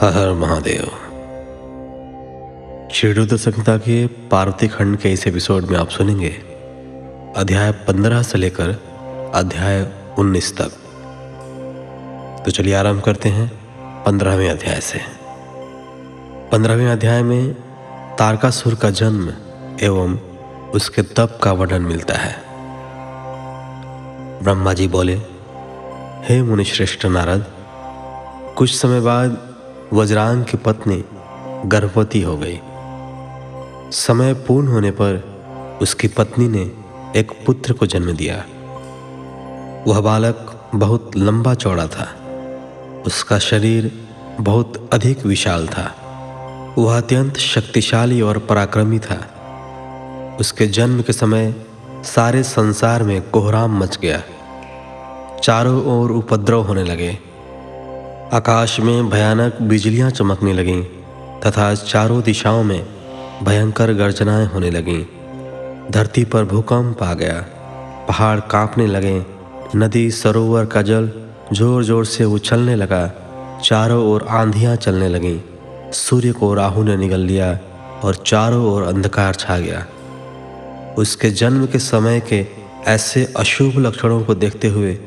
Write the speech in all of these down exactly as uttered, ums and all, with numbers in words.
हर हर Mahadev. Schedule संहिता के पार्वती खंड के इस एपिसोड में आप सुनेंगे अध्याय पंद्रह से लेकर अध्याय उन्नीस तक। तो चलिए आरंभ करते हैं पंद्रहवें अध्याय से। पंद्रहवें अध्याय में तारकासुर का जन्म एवं उसके तप का वर्णन मिलता है। ब्रह्मा जी बोले, हे मुनिश्रेष्ठ नारद, कुछ समय बाद वज्रांग की पत्नी गर्भवती हो गई। समय पूर्ण होने पर उसकी पत्नी ने एक पुत्र को जन्म दिया। वह बालक बहुत लंबा चौड़ा था, उसका शरीर बहुत अधिक विशाल था, वह अत्यंत शक्तिशाली और पराक्रमी था। उसके जन्म के समय सारे संसार में कोहराम मच गया, चारों ओर उपद्रव होने लगे, आकाश में भयानक बिजलियां चमकने लगीं तथा चारों दिशाओं में भयंकर गर्जनाएं होने लगीं। धरती पर भूकंप आ गया, पहाड़ कांपने लगे, नदी सरोवर का जल जोर जोर से उछलने लगा, चारों ओर आंधियां चलने लगीं, सूर्य को राहु ने निगल लिया और चारों ओर अंधकार छा गया। उसके जन्म के समय के ऐसे अशुभ लक्षणों को देखते हुए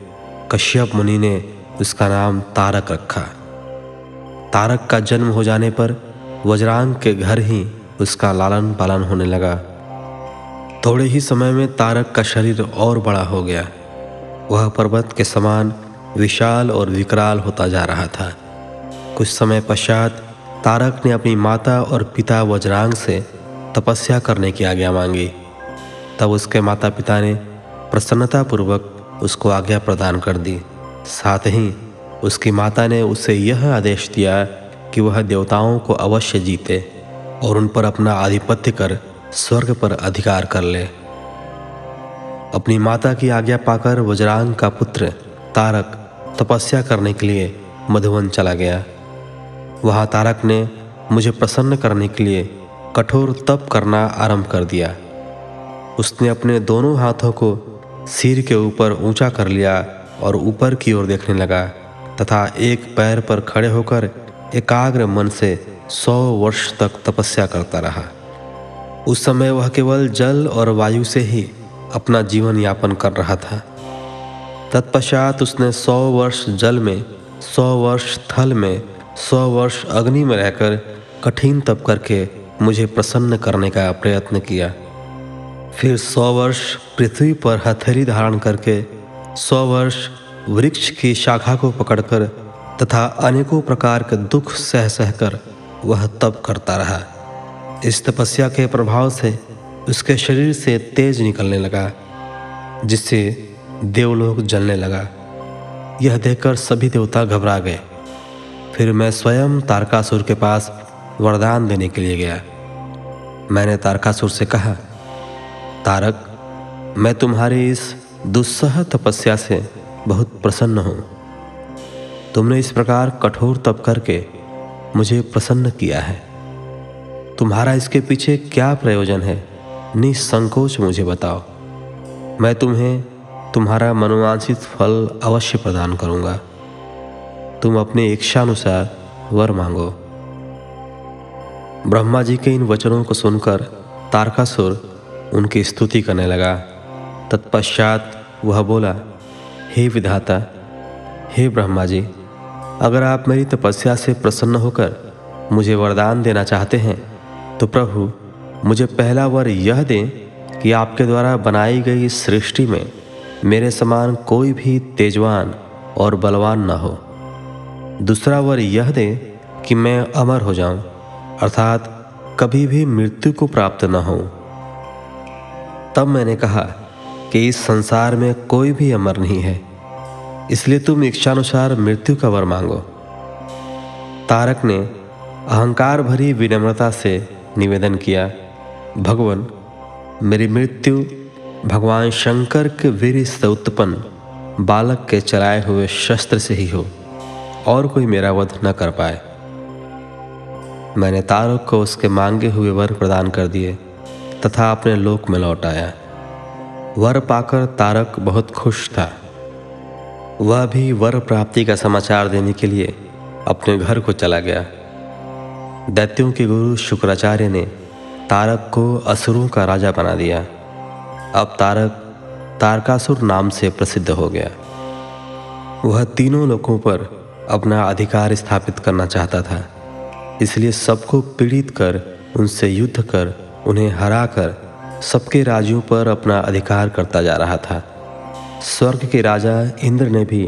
कश्यप मुनि ने उसका नाम तारक रखा। तारक का जन्म हो जाने पर वज्रांग के घर ही उसका लालन पालन होने लगा। थोड़े ही समय में तारक का शरीर और बड़ा हो गया, वह पर्वत के समान विशाल और विकराल होता जा रहा था। कुछ समय पश्चात तारक ने अपनी माता और पिता वज्रांग से तपस्या करने की आज्ञा मांगी। तब उसके माता पिता ने प्रसन्नतापूर्वक उसको आज्ञा प्रदान कर दी। साथ ही उसकी माता ने उसे यह आदेश दिया कि वह देवताओं को अवश्य जीते और उन पर अपना आधिपत्य कर स्वर्ग पर अधिकार कर ले। अपनी माता की आज्ञा पाकर वज्रांग का पुत्र तारक तपस्या करने के लिए मधुवन चला गया। वहाँ तारक ने मुझे प्रसन्न करने के लिए कठोर तप करना आरंभ कर दिया। उसने अपने दोनों हाथों को सिर के ऊपर ऊंचा कर लिया और ऊपर की ओर देखने लगा तथा एक पैर पर खड़े होकर एकाग्र मन से सौ वर्ष तक तपस्या करता रहा। उस समय वह केवल जल और वायु से ही अपना जीवन यापन कर रहा था। तत्पश्चात उसने सौ वर्ष जल में, सौ वर्ष थल में, सौ वर्ष अग्नि में रहकर कठिन तप करके मुझे प्रसन्न करने का प्रयत्न किया। फिर सौ वर्ष पृथ्वी पर हथेली धारण करके, सौ वर्ष वृक्ष की शाखा को पकड़कर तथा अनेकों प्रकार के दुख सह सहकर वह तप करता रहा। इस तपस्या के प्रभाव से उसके शरीर से तेज निकलने लगा, जिससे देवलोक जलने लगा। यह देखकर सभी देवता घबरा गए। फिर मैं स्वयं तारकासुर के पास वरदान देने के लिए गया। मैंने तारकासुर से कहा, तारक, मैं तुम्हारी इस दुस्सह तपस्या से बहुत प्रसन्न हूँ। तुमने इस प्रकार कठोर तप करके मुझे प्रसन्न किया है। तुम्हारा इसके पीछे क्या प्रयोजन है, निसंकोच मुझे बताओ। मैं तुम्हें तुम्हारा मनोवांछित फल अवश्य प्रदान करूँगा। तुम अपनी इच्छानुसार वर मांगो। ब्रह्मा जी के इन वचनों को सुनकर तारकासुर उनकी स्तुति करने लगा। तत्पश्चात वह बोला, हे विधाता, हे ब्रह्मा जी, अगर आप मेरी तपस्या से प्रसन्न होकर मुझे वरदान देना चाहते हैं तो प्रभु, मुझे पहला वर यह दें कि आपके द्वारा बनाई गई सृष्टि में मेरे समान कोई भी तेजवान और बलवान न हो। दूसरा वर यह दें कि मैं अमर हो जाऊं, अर्थात कभी भी मृत्यु को प्राप्त न हो। तब मैंने कहा कि इस संसार में कोई भी अमर नहीं है, इसलिए तुम इच्छानुसार मृत्यु का वर मांगो। तारक ने अहंकार भरी विनम्रता से निवेदन किया, भगवान, मेरी मृत्यु भगवान शंकर के वीर से उत्पन्न बालक के चलाए हुए शस्त्र से ही हो, और कोई मेरा वध न कर पाए। मैंने तारक को उसके मांगे हुए वर प्रदान कर दिए तथा अपने लोक में लौट आया। वर पाकर तारक बहुत खुश था। वह भी वर प्राप्ति का समाचार देने के लिए अपने घर को चला गया। दैत्यों के गुरु शुक्राचार्य ने तारक को असुरों का राजा बना दिया। अब तारक तारकासुर नाम से प्रसिद्ध हो गया। वह तीनों लोकों पर अपना अधिकार स्थापित करना चाहता था, इसलिए सबको पीड़ित कर, उनसे युद्ध कर, उन्हें हरा कर सबके राज्यों पर अपना अधिकार करता जा रहा था। स्वर्ग के राजा इंद्र ने भी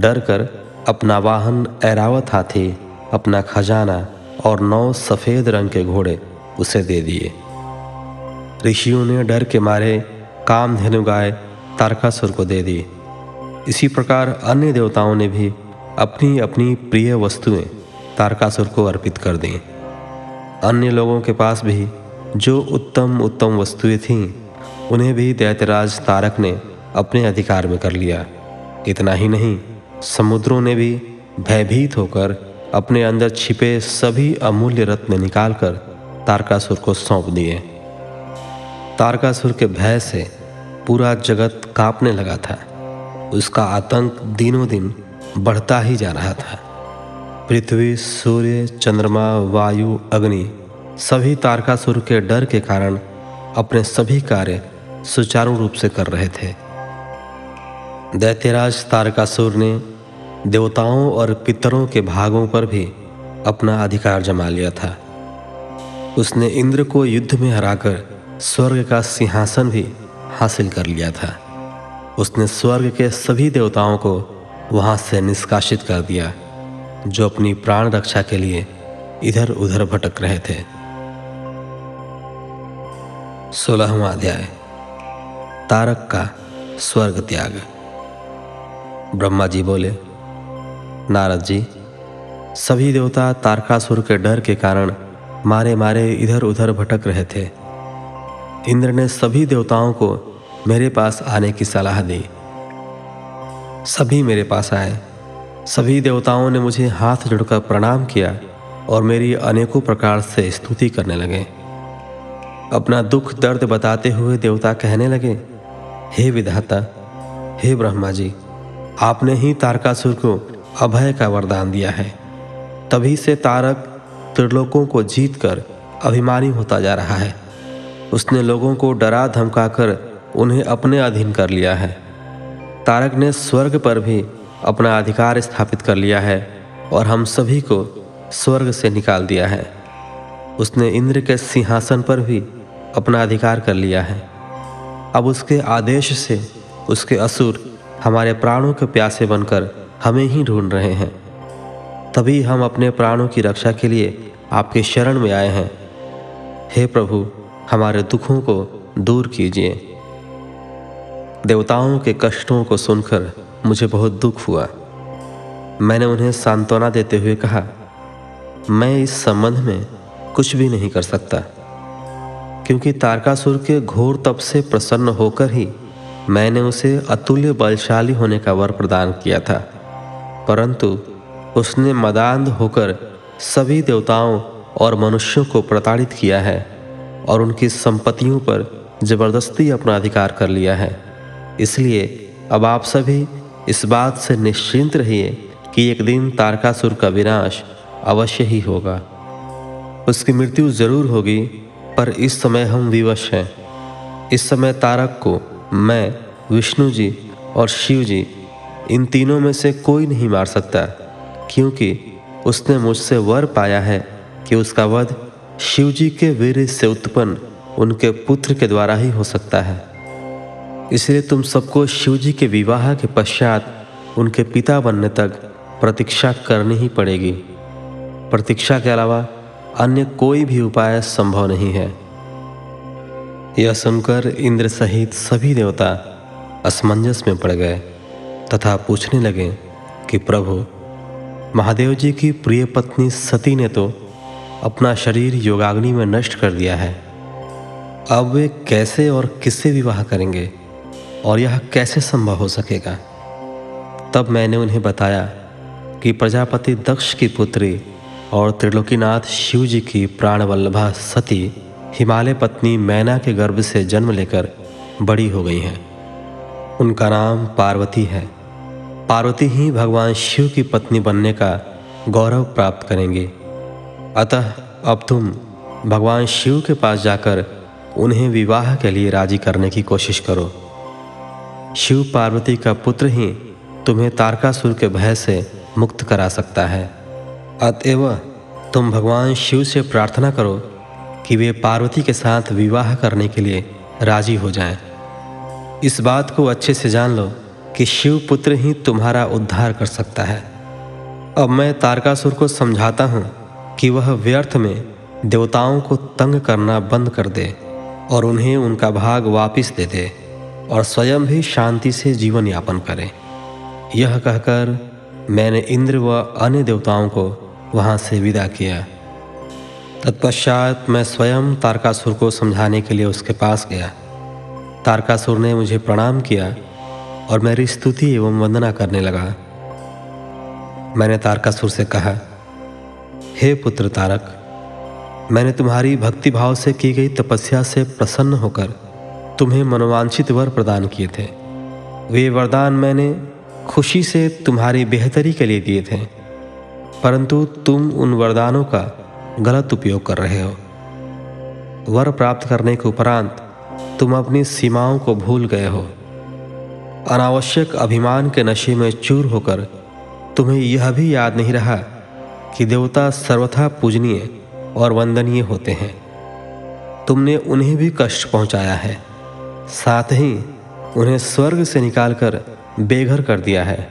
डर कर अपना वाहन ऐरावत हाथी, अपना खजाना और नौ सफ़ेद रंग के घोड़े उसे दे दिए। ऋषियों ने डर के मारे कामधेनु गाय तारकासुर को दे दी। इसी प्रकार अन्य देवताओं ने भी अपनी अपनी प्रिय वस्तुएं तारकासुर को अर्पित कर दीं। अन्य लोगों के पास भी जो उत्तम उत्तम वस्तुएं थीं, उन्हें भी दैत्यराज तारक ने अपने अधिकार में कर लिया। इतना ही नहीं, समुद्रों ने भी भयभीत होकर अपने अंदर छिपे सभी अमूल्य रत्न निकालकर तारकासुर को सौंप दिए। तारकासुर के भय से पूरा जगत कांपने लगा था। उसका आतंक दिनों दिन बढ़ता ही जा रहा था। पृथ्वी, सूर्य, चंद्रमा, वायु, अग्नि सभी तारकासुर के डर के कारण अपने सभी कार्य सुचारू रूप से कर रहे थे। दैत्यराज तारकासुर ने देवताओं और पितरों के भागों पर भी अपना अधिकार जमा लिया था। उसने इंद्र को युद्ध में हराकर स्वर्ग का सिंहासन भी हासिल कर लिया था। उसने स्वर्ग के सभी देवताओं को वहां से निष्कासित कर दिया, जो अपनी प्राण रक्षा के लिए इधर उधर भटक रहे थे। सोलहवां अध्याय, तारक का स्वर्ग त्याग। ब्रह्मा जी बोले, नारद जी, सभी देवता तारकासुर के डर के कारण मारे मारे इधर उधर भटक रहे थे। इंद्र ने सभी देवताओं को मेरे पास आने की सलाह दी। सभी मेरे पास आए। सभी देवताओं ने मुझे हाथ जोड़कर प्रणाम किया और मेरी अनेकों प्रकार से स्तुति करने लगे। अपना दुख दर्द बताते हुए देवता कहने लगे, हे विधाता, हे ब्रह्मा जी, आपने ही तारकासुर को अभय का वरदान दिया है। तभी से तारक त्रिलोकों को जीतकर अभिमानी होता जा रहा है। उसने लोगों को डरा धमका कर उन्हें अपने अधीन कर लिया है। तारक ने स्वर्ग पर भी अपना अधिकार स्थापित कर लिया है और हम सभी को स्वर्ग से निकाल दिया है। उसने इंद्र के सिंहासन पर भी अपना अधिकार कर लिया है। अब उसके आदेश से उसके असुर हमारे प्राणों के प्यासे बनकर हमें ही ढूंढ रहे हैं। तभी हम अपने प्राणों की रक्षा के लिए आपके शरण में आए हैं। हे प्रभु, हमारे दुखों को दूर कीजिए। देवताओं के कष्टों को सुनकर मुझे बहुत दुख हुआ। मैंने उन्हें सांत्वना देते हुए कहा, मैं इस संबंध में कुछ भी नहीं कर सकता, क्योंकि तारकासुर के घोर तप से प्रसन्न होकर ही मैंने उसे अतुल्य बलशाली होने का वर प्रदान किया था, परंतु उसने मदान्ध होकर सभी देवताओं और मनुष्यों को प्रताड़ित किया है और उनकी संपत्तियों पर जबरदस्ती अपना अधिकार कर लिया है। इसलिए अब आप सभी इस बात से निश्चिंत रहिए कि एक दिन तारकासुर का विनाश अवश्य ही होगा। उसकी मृत्यु जरूर होगी, पर इस समय हम विवश हैं। इस समय तारक को मैं, विष्णु जी और शिव जी, इन तीनों में से कोई नहीं मार सकता, क्योंकि उसने मुझसे वर पाया है कि उसका वध शिव जी के वीर से उत्पन्न उनके पुत्र के द्वारा ही हो सकता है। इसलिए तुम सबको शिव जी के विवाह के पश्चात उनके पिता बनने तक प्रतीक्षा करनी ही पड़ेगी। प्रतीक्षा के अलावा अन्य कोई भी उपाय संभव नहीं है। यह सुनकर इंद्र सहित सभी देवता असमंजस में पड़ गए तथा पूछने लगे कि प्रभु, महादेव जी की प्रिय पत्नी सती ने तो अपना शरीर योगाग्नि में नष्ट कर दिया है। अब वे कैसे और किससे विवाह करेंगे और यह कैसे संभव हो सकेगा? तब मैंने उन्हें बताया कि प्रजापति दक्ष की पुत्री और त्रिलोकीनाथ शिव जी की प्राणवल्लभा सती हिमालय पत्नी मैना के गर्भ से जन्म लेकर बड़ी हो गई हैं। उनका नाम पार्वती है। पार्वती ही भगवान शिव की पत्नी बनने का गौरव प्राप्त करेंगी। अतः अब तुम भगवान शिव के पास जाकर उन्हें विवाह के लिए राजी करने की कोशिश करो। शिव पार्वती का पुत्र ही तुम्हें तारकासुर के भय से मुक्त करा सकता है। अतएव तुम भगवान शिव से प्रार्थना करो कि वे पार्वती के साथ विवाह करने के लिए राजी हो जाएं। इस बात को अच्छे से जान लो कि शिव पुत्र ही तुम्हारा उद्धार कर सकता है। अब मैं तारकासुर को समझाता हूँ कि वह व्यर्थ में देवताओं को तंग करना बंद कर दे और उन्हें उनका भाग वापस दे दे और स्वयं भी शांति से जीवन यापन करे। यह कहकर मैंने इंद्र व अन्य देवताओं को वहाँ से विदा किया। तत्पश्चात मैं स्वयं तारकासुर को समझाने के लिए उसके पास गया। तारकासुर ने मुझे प्रणाम किया और मेरी स्तुति एवं वंदना करने लगा। मैंने तारकासुर से कहा, हे पुत्र तारक, मैंने तुम्हारी भक्ति भाव से की गई तपस्या से प्रसन्न होकर तुम्हें मनोवांछित वर प्रदान किए थे। वे वरदान मैंने खुशी से तुम्हारी बेहतरी के लिए दिए थे, परंतु तुम उन वरदानों का गलत उपयोग कर रहे हो। वर प्राप्त करने के उपरांत तुम अपनी सीमाओं को भूल गए हो। अनावश्यक अभिमान के नशे में चूर होकर तुम्हें यह भी याद नहीं रहा कि देवता सर्वथा पूजनीय और वंदनीय होते हैं। तुमने उन्हें भी कष्ट पहुंचाया है, साथ ही उन्हें स्वर्ग से निकालकर बेघर कर दिया है।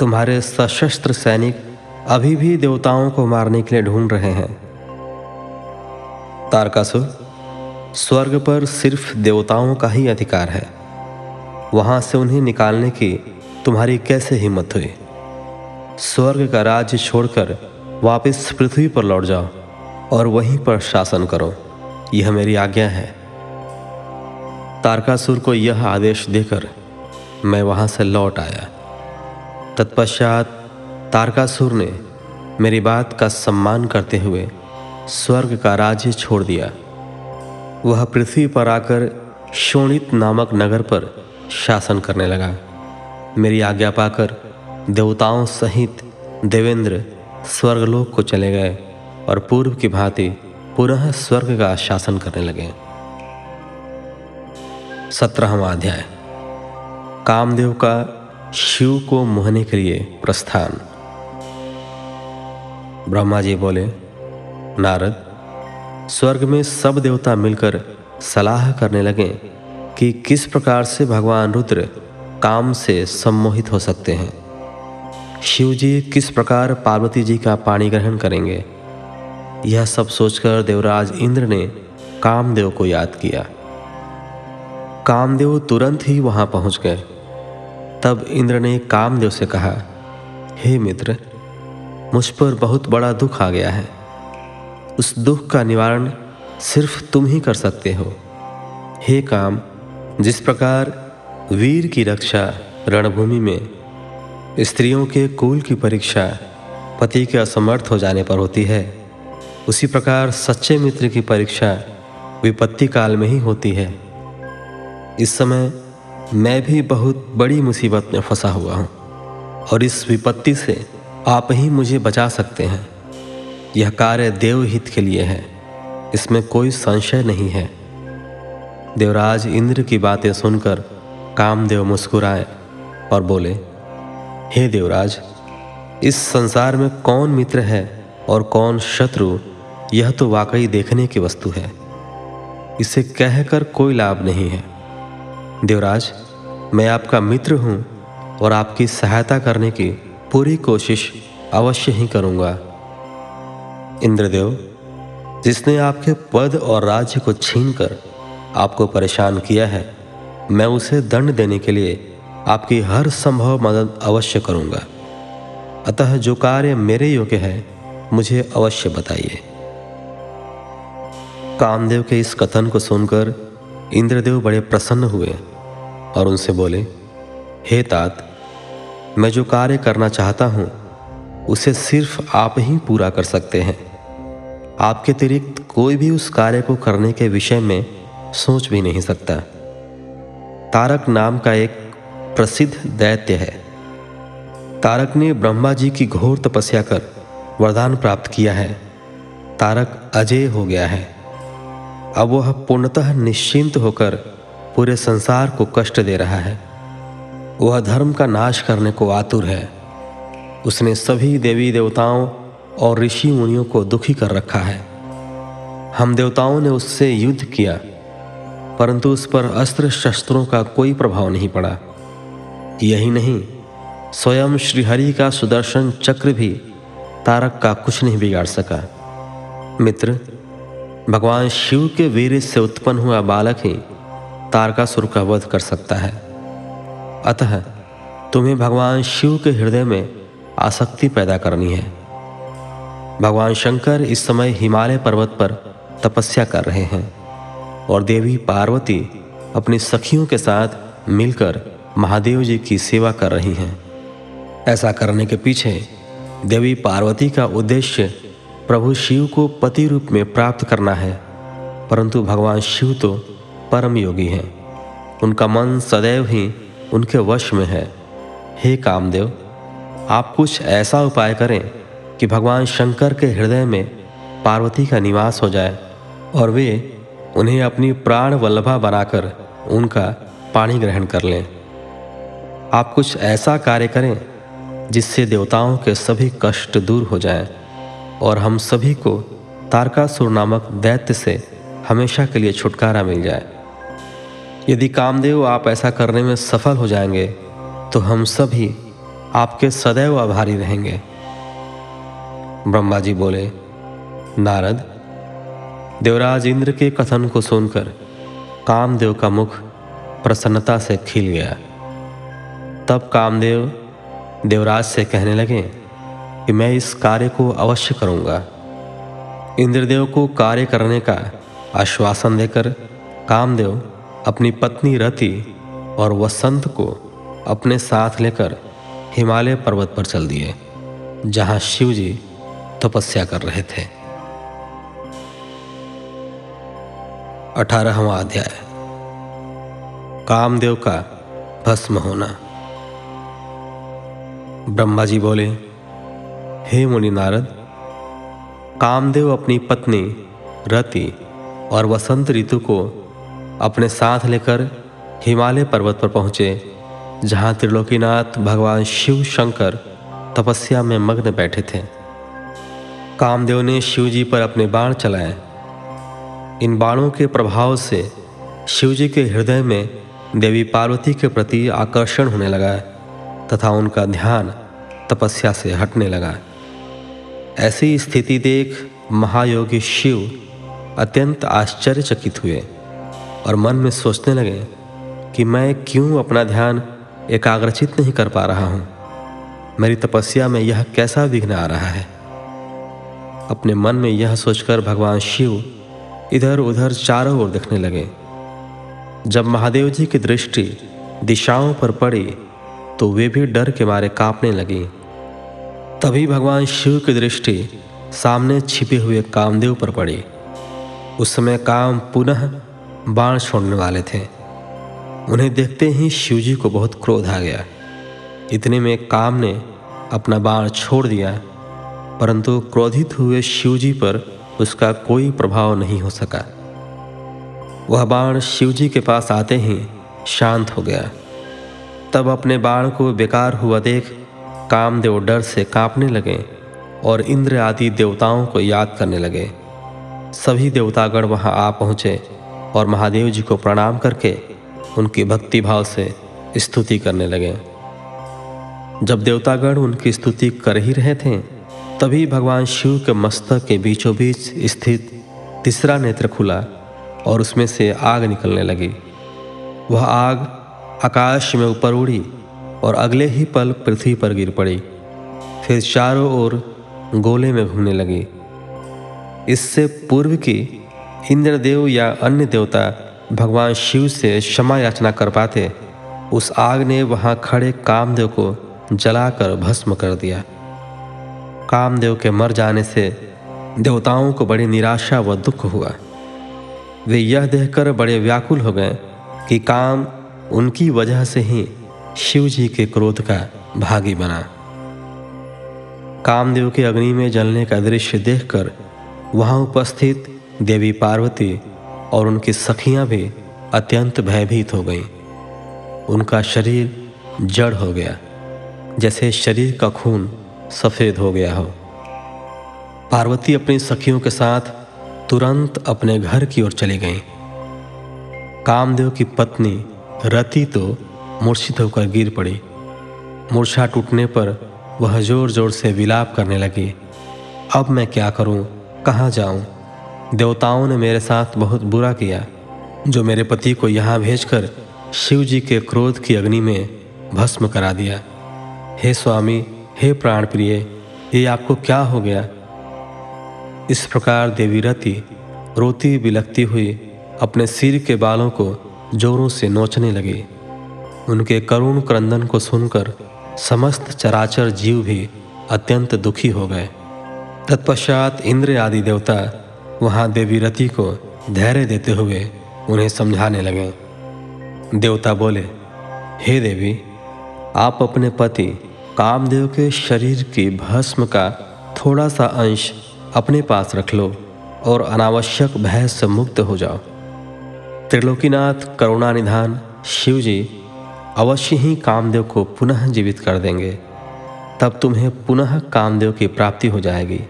तुम्हारे सशस्त्र सैनिक अभी भी देवताओं को मारने के लिए ढूंढ रहे हैं। तारकासुर, स्वर्ग पर सिर्फ देवताओं का ही अधिकार है। वहां से उन्हें निकालने की तुम्हारी कैसे हिम्मत हुई? स्वर्ग का राज्य छोड़कर वापस पृथ्वी पर लौट जाओ और वहीं पर शासन करो, यह मेरी आज्ञा है। तारकासुर को यह आदेश देकर मैं वहाँ से लौट आया। तत्पश्चात तारकासुर ने मेरी बात का सम्मान करते हुए स्वर्ग का राज्य छोड़ दिया। वह पृथ्वी पर आकर शोणित नामक नगर पर शासन करने लगा। मेरी आज्ञा पाकर देवताओं सहित देवेंद्र स्वर्गलोक को चले गए और पूर्व की भांति पुनः स्वर्ग का शासन करने लगे। सत्रहवां अध्याय, कामदेव का शिव को मोहने के लिए प्रस्थान। ब्रह्मा जी बोले, नारद, स्वर्ग में सब देवता मिलकर सलाह करने लगे कि किस प्रकार से भगवान रुद्र काम से सम्मोहित हो सकते हैं। शिव जी किस प्रकार पार्वती जी का पाणी ग्रहण करेंगे। यह सब सोचकर देवराज इंद्र ने कामदेव को याद किया। कामदेव तुरंत ही वहाँ पहुँच गए। तब इंद्र ने कामदेव से कहा, हे मित्र, मुझ पर बहुत बड़ा दुख आ गया है। उस दुख का निवारण सिर्फ तुम ही कर सकते हो। हे काम, जिस प्रकार वीर की रक्षा रणभूमि में स्त्रियों के कुल की परीक्षा पति के असमर्थ हो जाने पर होती है, उसी प्रकार सच्चे मित्र की परीक्षा विपत्ति काल में ही होती है। इस समय मैं भी बहुत बड़ी मुसीबत में फंसा हुआ हूँ और इस विपत्ति से आप ही मुझे बचा सकते हैं। यह कार्य देवहित के लिए है, इसमें कोई संशय नहीं है। देवराज इंद्र की बातें सुनकर कामदेव मुस्कुराए और बोले, हे देवराज, इस संसार में कौन मित्र है और कौन शत्रु, यह तो वाकई देखने की वस्तु है। इसे कहकर कोई लाभ नहीं है। देवराज, मैं आपका मित्र हूँ और आपकी सहायता करने की पूरी कोशिश अवश्य ही करूँगा। इंद्रदेव, जिसने आपके पद और राज्य को छीनकर आपको परेशान किया है, मैं उसे दंड देने के लिए आपकी हर संभव मदद अवश्य करूँगा। अतः जो कार्य मेरे योग्य है, मुझे अवश्य बताइए। कामदेव के इस कथन को सुनकर इंद्रदेव बड़े प्रसन्न हुए और उनसे बोले, हे तात, मैं जो कार्य करना चाहता हूँ उसे सिर्फ आप ही पूरा कर सकते हैं। आपके अतिरिक्त कोई भी उस कार्य को करने के विषय में सोच भी नहीं सकता। तारक नाम का एक प्रसिद्ध दैत्य है। तारक ने ब्रह्मा जी की घोर तपस्या कर वरदान प्राप्त किया है तारक अजेय हो गया है। अब वह पूर्णतः निश्चिंत होकर पूरे संसार को कष्ट दे रहा है। वह धर्म का नाश करने को आतुर है। उसने सभी देवी देवताओं और ऋषि मुनियों को दुखी कर रखा है। हम देवताओं ने उससे युद्ध किया, परंतु उस पर अस्त्र शस्त्रों का कोई प्रभाव नहीं पड़ा। यही नहीं, स्वयं श्रीहरि का सुदर्शन चक्र भी तारक का कुछ नहीं बिगाड़ सका। मित्र, भगवान शिव के वीर्य से उत्पन्न हुआ बालक ही तारकासुर का वध कर सकता है। अतः तुम्हें भगवान शिव के हृदय में आसक्ति पैदा करनी है। भगवान शंकर इस समय हिमालय पर्वत पर तपस्या कर रहे हैं और देवी पार्वती अपनी सखियों के साथ मिलकर महादेव जी की सेवा कर रही हैं। ऐसा करने के पीछे देवी पार्वती का उद्देश्य प्रभु शिव को पति रूप में प्राप्त करना है, परंतु भगवान शिव तो परम योगी हैं। उनका मन सदैव ही उनके वश में है। हे कामदेव, आप कुछ ऐसा उपाय करें कि भगवान शंकर के हृदय में पार्वती का निवास हो जाए और वे उन्हें अपनी प्राण वल्लभा बनाकर उनका पाणी ग्रहण कर लें। आप कुछ ऐसा कार्य करें जिससे देवताओं के सभी कष्ट दूर हो जाएं और हम सभी को तारकासुर नामक दैत्य से हमेशा के लिए छुटकारा मिल जाए। यदि कामदेव आप ऐसा करने में सफल हो जाएंगे तो हम सभी आपके सदैव आभारी रहेंगे। ब्रह्मा जी बोले, नारद, देवराज इंद्र के कथन को सुनकर कामदेव का मुख प्रसन्नता से खिल गया। तब कामदेव देवराज से कहने लगे कि मैं इस कार्य को अवश्य करूंगा। इंद्रदेव को कार्य करने का आश्वासन देकर कामदेव अपनी पत्नी रति और वसंत को अपने साथ लेकर हिमालय पर्वत पर चल दिए, जहां शिव जी तपस्या कर रहे थे। अठारहवां अध्याय, कामदेव का भस्म होना। ब्रह्मा जी बोले, हे मुनि नारद, कामदेव अपनी पत्नी रति और वसंत ऋतु को अपने साथ लेकर हिमालय पर्वत पर पहुँचे, जहाँ त्रिलोकीनाथ भगवान शिव शंकर तपस्या में मग्न बैठे थे। कामदेव ने शिव जी पर अपने बाण चलाए। इन बाणों के प्रभाव से शिव जी के हृदय में देवी पार्वती के प्रति आकर्षण होने लगा तथा उनका ध्यान तपस्या से हटने लगा। ऐसी स्थिति देख महायोगी शिव अत्यंत आश्चर्यचकित हुए और मन में सोचने लगे कि मैं क्यों अपना ध्यान एकाग्रचित नहीं कर पा रहा हूँ। मेरी तपस्या में यह कैसा विघ्न आ रहा है। अपने मन में यह सोचकर भगवान शिव इधर उधर चारों ओर देखने लगे। जब महादेव जी की दृष्टि दिशाओं पर पड़ी तो वे भी डर के मारे कांपने लगी। तभी भगवान शिव की दृष्टि सामने छिपे हुए कामदेव पर पड़ी। उस समय काम पुनः बाण छोड़ने वाले थे। उन्हें देखते ही शिवजी को बहुत क्रोध आ गया। इतने में काम ने अपना बाण छोड़ दिया, परंतु क्रोधित हुए शिवजी पर उसका कोई प्रभाव नहीं हो सका। वह बाण शिवजी के पास आते ही शांत हो गया। तब अपने बाण को बेकार हुआ देख कामदेव डर से कांपने लगे और इंद्र आदि देवताओं को याद करने लगे। सभी देवतागण वहां आ पहुँचे और महादेव जी को प्रणाम करके उनकी भक्ति भाव से स्तुति करने लगे। जब देवतागण उनकी स्तुति कर ही रहे थे, तभी भगवान शिव के मस्तक के बीचों बीच स्थित तीसरा नेत्र खुला और उसमें से आग निकलने लगी। वह आग आकाश में ऊपर उड़ी और अगले ही पल पृथ्वी पर गिर पड़ी, फिर चारों ओर गोले में घूमने लगी। इससे पूर्व की इंद्रदेव या अन्य देवता भगवान शिव से क्षमा याचना कर पाते, उस आग ने वहां खड़े कामदेव को जलाकर भस्म कर दिया। कामदेव के मर जाने से देवताओं को बड़ी निराशा व दुख हुआ। वे यह देखकर बड़े व्याकुल हो गए कि काम उनकी वजह से ही शिव जी के क्रोध का भागी बना। कामदेव के अग्नि में जलने का दृश्य देखकर वहाँ उपस्थित देवी पार्वती और उनकी सखियाँ भी अत्यंत भयभीत हो गईं। उनका शरीर जड़ हो गया, जैसे शरीर का खून सफ़ेद हो गया हो। पार्वती अपनी सखियों के साथ तुरंत अपने घर की ओर चली गईं। कामदेव की पत्नी रति तो मूर्छित होकर गिर पड़ी। मूर्छा टूटने पर वह जोर जोर से विलाप करने लगी। अब मैं क्या करूं, कहाँ जाऊं? देवताओं ने मेरे साथ बहुत बुरा किया, जो मेरे पति को यहाँ भेजकर शिव जी के क्रोध की अग्नि में भस्म करा दिया। हे स्वामी, हे प्राण प्रिय, ये आपको क्या हो गया? इस प्रकार देवी रति रोती बिलखती हुई अपने सिर के बालों को जोरों से नोचने लगी। उनके करुण क्रंदन को सुनकर समस्त चराचर जीव भी अत्यंत दुखी हो गए। तत्पश्चात इंद्र आदि देवता वहाँ देवी रति को धैर्य देते हुए उन्हें समझाने लगे। देवता बोले, हे देवी, आप अपने पति कामदेव के शरीर के भस्म का थोड़ा सा अंश अपने पास रख लो और अनावश्यक भय से मुक्त हो जाओ। त्रिलोकीनाथ करुणानिधान शिव जी अवश्य ही कामदेव को पुनः जीवित कर देंगे, तब तुम्हें पुनः कामदेव की प्राप्ति हो जाएगी।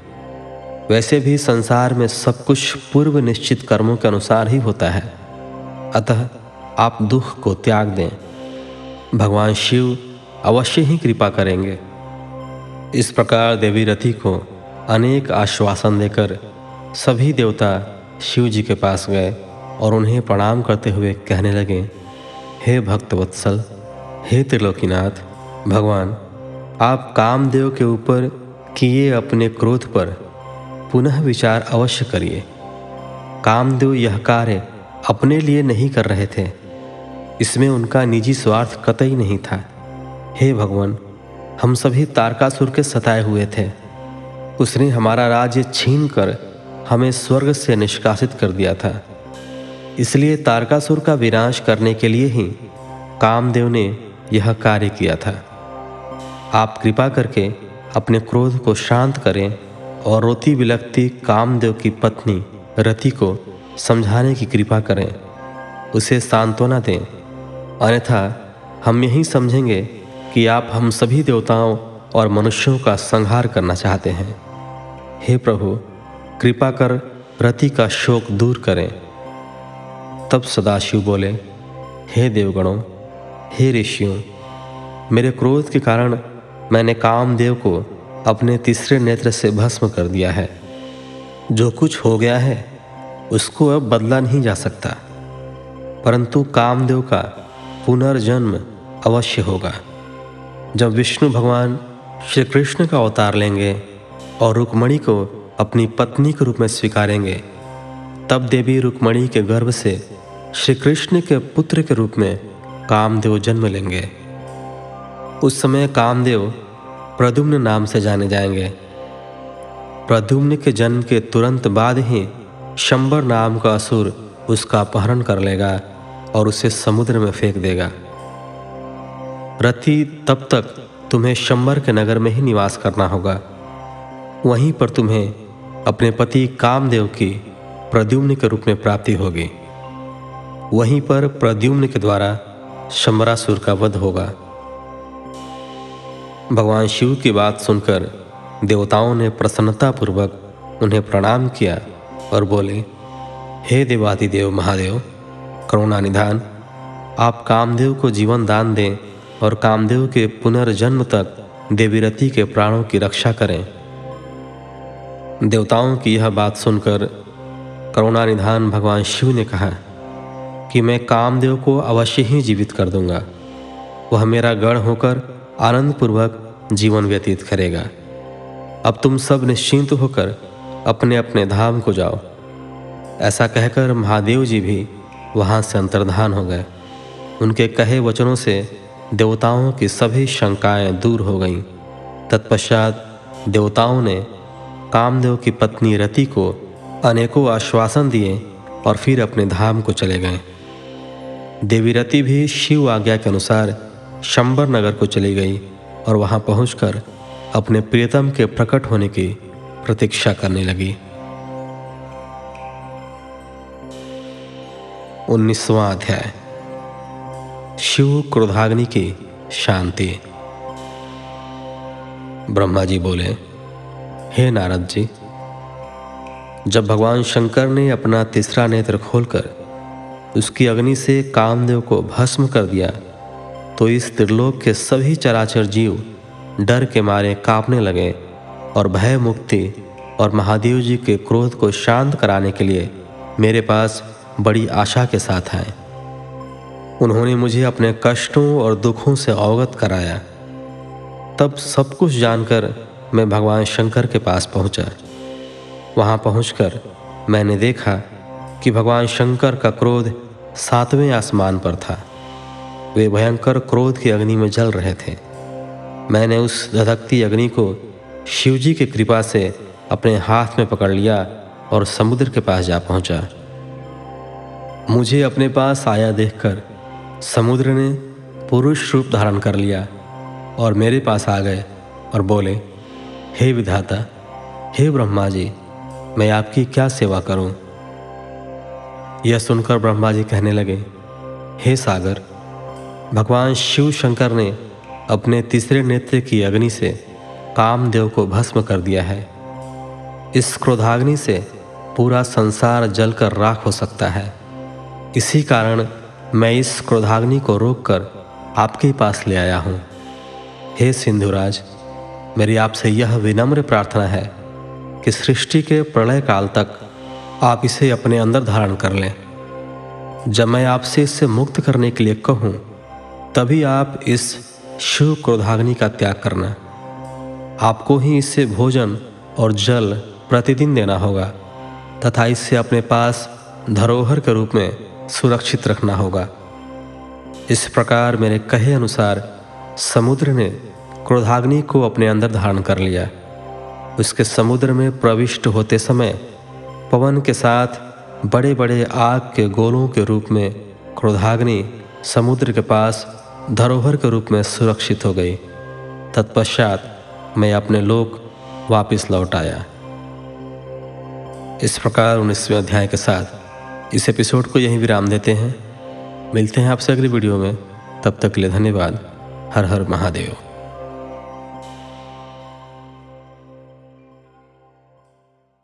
वैसे भी संसार में सब कुछ पूर्व निश्चित कर्मों के अनुसार ही होता है, अतः आप दुख को त्याग दें, भगवान शिव अवश्य ही कृपा करेंगे। इस प्रकार देवी रति को अनेक आश्वासन देकर सभी देवता शिव जी के पास गए और उन्हें प्रणाम करते हुए कहने लगे, हे भक्तवत्सल, हे त्रिलोकीनाथ भगवान, आप कामदेव के ऊपर किए अपने क्रोध पर पुनः विचार अवश्य करिए। कामदेव यह कार्य अपने लिए नहीं कर रहे थे, इसमें उनका निजी स्वार्थ कतई नहीं था। हे भगवान, हम सभी तारकासुर के सताए हुए थे। उसने हमारा राज्य छीन कर हमें स्वर्ग से निष्कासित कर दिया था, इसलिए तारकासुर का विनाश करने के लिए ही कामदेव ने यह कार्य किया था। आप कृपा करके अपने क्रोध को शांत करें और रोती बिलखती कामदेव की पत्नी रति को समझाने की कृपा करें, उसे सांत्वना दें, अन्यथा हम यही समझेंगे कि आप हम सभी देवताओं और मनुष्यों का संहार करना चाहते हैं। हे प्रभु, कृपा कर रति का शोक दूर करें। तब सदाशिव बोले, हे देवगणों, हे ऋषियों, मेरे क्रोध के कारण मैंने कामदेव को अपने तीसरे नेत्र से भस्म कर दिया है। जो कुछ हो गया है उसको अब बदला नहीं जा सकता, परंतु कामदेव का पुनर्जन्म अवश्य होगा। जब विष्णु भगवान श्री कृष्ण का अवतार लेंगे और रुक्मणी को अपनी पत्नी के रूप में स्वीकारेंगे, तब देवी रुक्मणी के गर्भ से श्री कृष्ण के पुत्र के रूप में कामदेव जन्म लेंगे। उस समय कामदेव प्रद्युम्न नाम से जाने जाएंगे। प्रद्युम्न के जन्म के तुरंत बाद ही शंबर नाम का असुर उसका अपहरण कर लेगा और उसे समुद्र में फेंक देगा। रति, तब तक तुम्हें शंबर के नगर में ही निवास करना होगा। वहीं पर तुम्हें अपने पति कामदेव की प्रद्युम्न के रूप में प्राप्ति होगी। वहीं पर प्रद्युम्न के द्वारा शंबरासुर का वध होगा। भगवान शिव की बात सुनकर देवताओं ने प्रसन्नतापूर्वक उन्हें प्रणाम किया और बोले, हे देवादिदेव महादेव, करुणानिधान, आप कामदेव को जीवन दान दें और कामदेव के पुनर्जन्म तक देवी रति के प्राणों की रक्षा करें। देवताओं की यह बात सुनकर करुणानिधान भगवान शिव ने कहा कि मैं कामदेव को अवश्य ही जीवित कर दूंगा। वह मेरा गण होकर आनंदपूर्वक जीवन व्यतीत करेगा। अब तुम सब निश्चिंत होकर अपने अपने धाम को जाओ। ऐसा कहकर महादेव जी भी वहां से अंतर्धान हो गए। उनके कहे वचनों से देवताओं की सभी शंकाएं दूर हो गईं। तत्पश्चात देवताओं ने कामदेव की पत्नी रति को अनेकों आश्वासन दिए और फिर अपने धाम को चले गए। देवी रति भी शिव आज्ञा के अनुसार शंबर नगर को चली गई और वहां पहुंचकर अपने प्रियतम के प्रकट होने की प्रतीक्षा करने लगी। उन्नीसवां अध्याय शिव क्रोधाग्नि की शांति। ब्रह्मा जी बोले, हे नारद जी, जब भगवान शंकर ने अपना तीसरा नेत्र खोलकर उसकी अग्नि से कामदेव को भस्म कर दिया तो इस त्रिलोक के सभी चराचर जीव डर के मारे कांपने लगे और भय मुक्ति और महादेव जी के क्रोध को शांत कराने के लिए मेरे पास बड़ी आशा के साथ आए। उन्होंने मुझे अपने कष्टों और दुखों से अवगत कराया। तब सब कुछ जानकर मैं भगवान शंकर के पास पहुंचा। वहां पहुंचकर मैंने देखा कि भगवान शंकर का क्रोध सातवें आसमान पर था। वे भयंकर क्रोध की अग्नि में जल रहे थे। मैंने उस धधकती अग्नि को शिवजी की कृपा से अपने हाथ में पकड़ लिया और समुद्र के पास जा पहुंचा। मुझे अपने पास आया देखकर समुद्र ने पुरुष रूप धारण कर लिया और मेरे पास आ गए और बोले, हे विधाता, हे ब्रह्मा जी, मैं आपकी क्या सेवा करूं? यह सुनकर ब्रह्मा जी कहने लगे, हे सागर, भगवान शिव शंकर ने अपने तीसरे नेत्र की अग्नि से कामदेव को भस्म कर दिया है। इस क्रोधाग्नि से पूरा संसार जलकर राख हो सकता है। इसी कारण मैं इस क्रोधाग्नि को रोककर आपके पास ले आया हूँ। हे सिंधुराज, मेरी आपसे यह विनम्र प्रार्थना है कि सृष्टि के प्रलय काल तक आप इसे अपने अंदर धारण कर लें। जब मैं आपसे इससे मुक्त करने के लिए कहूँ तभी आप इस शिव क्रोधाग्नि का त्याग करना। आपको ही इससे भोजन और जल प्रतिदिन देना होगा तथा इससे अपने पास धरोहर के रूप में सुरक्षित रखना होगा। इस प्रकार मेरे कहे अनुसार समुद्र ने क्रोधाग्नि को अपने अंदर धारण कर लिया। उसके समुद्र में प्रविष्ट होते समय पवन के साथ बड़े बड़े आग के गोलों के रूप में क्रोधाग्नि समुद्र के पास धरोहर के रूप में सुरक्षित हो गई। तत्पश्चात मैं अपने लोक वापस लौट आया। इस प्रकार उन्नीसवें अध्याय के साथ इस एपिसोड को यहीं विराम देते हैं। मिलते हैं आपसे अगली वीडियो में। तब तक के लिए धन्यवाद। हर हर महादेव।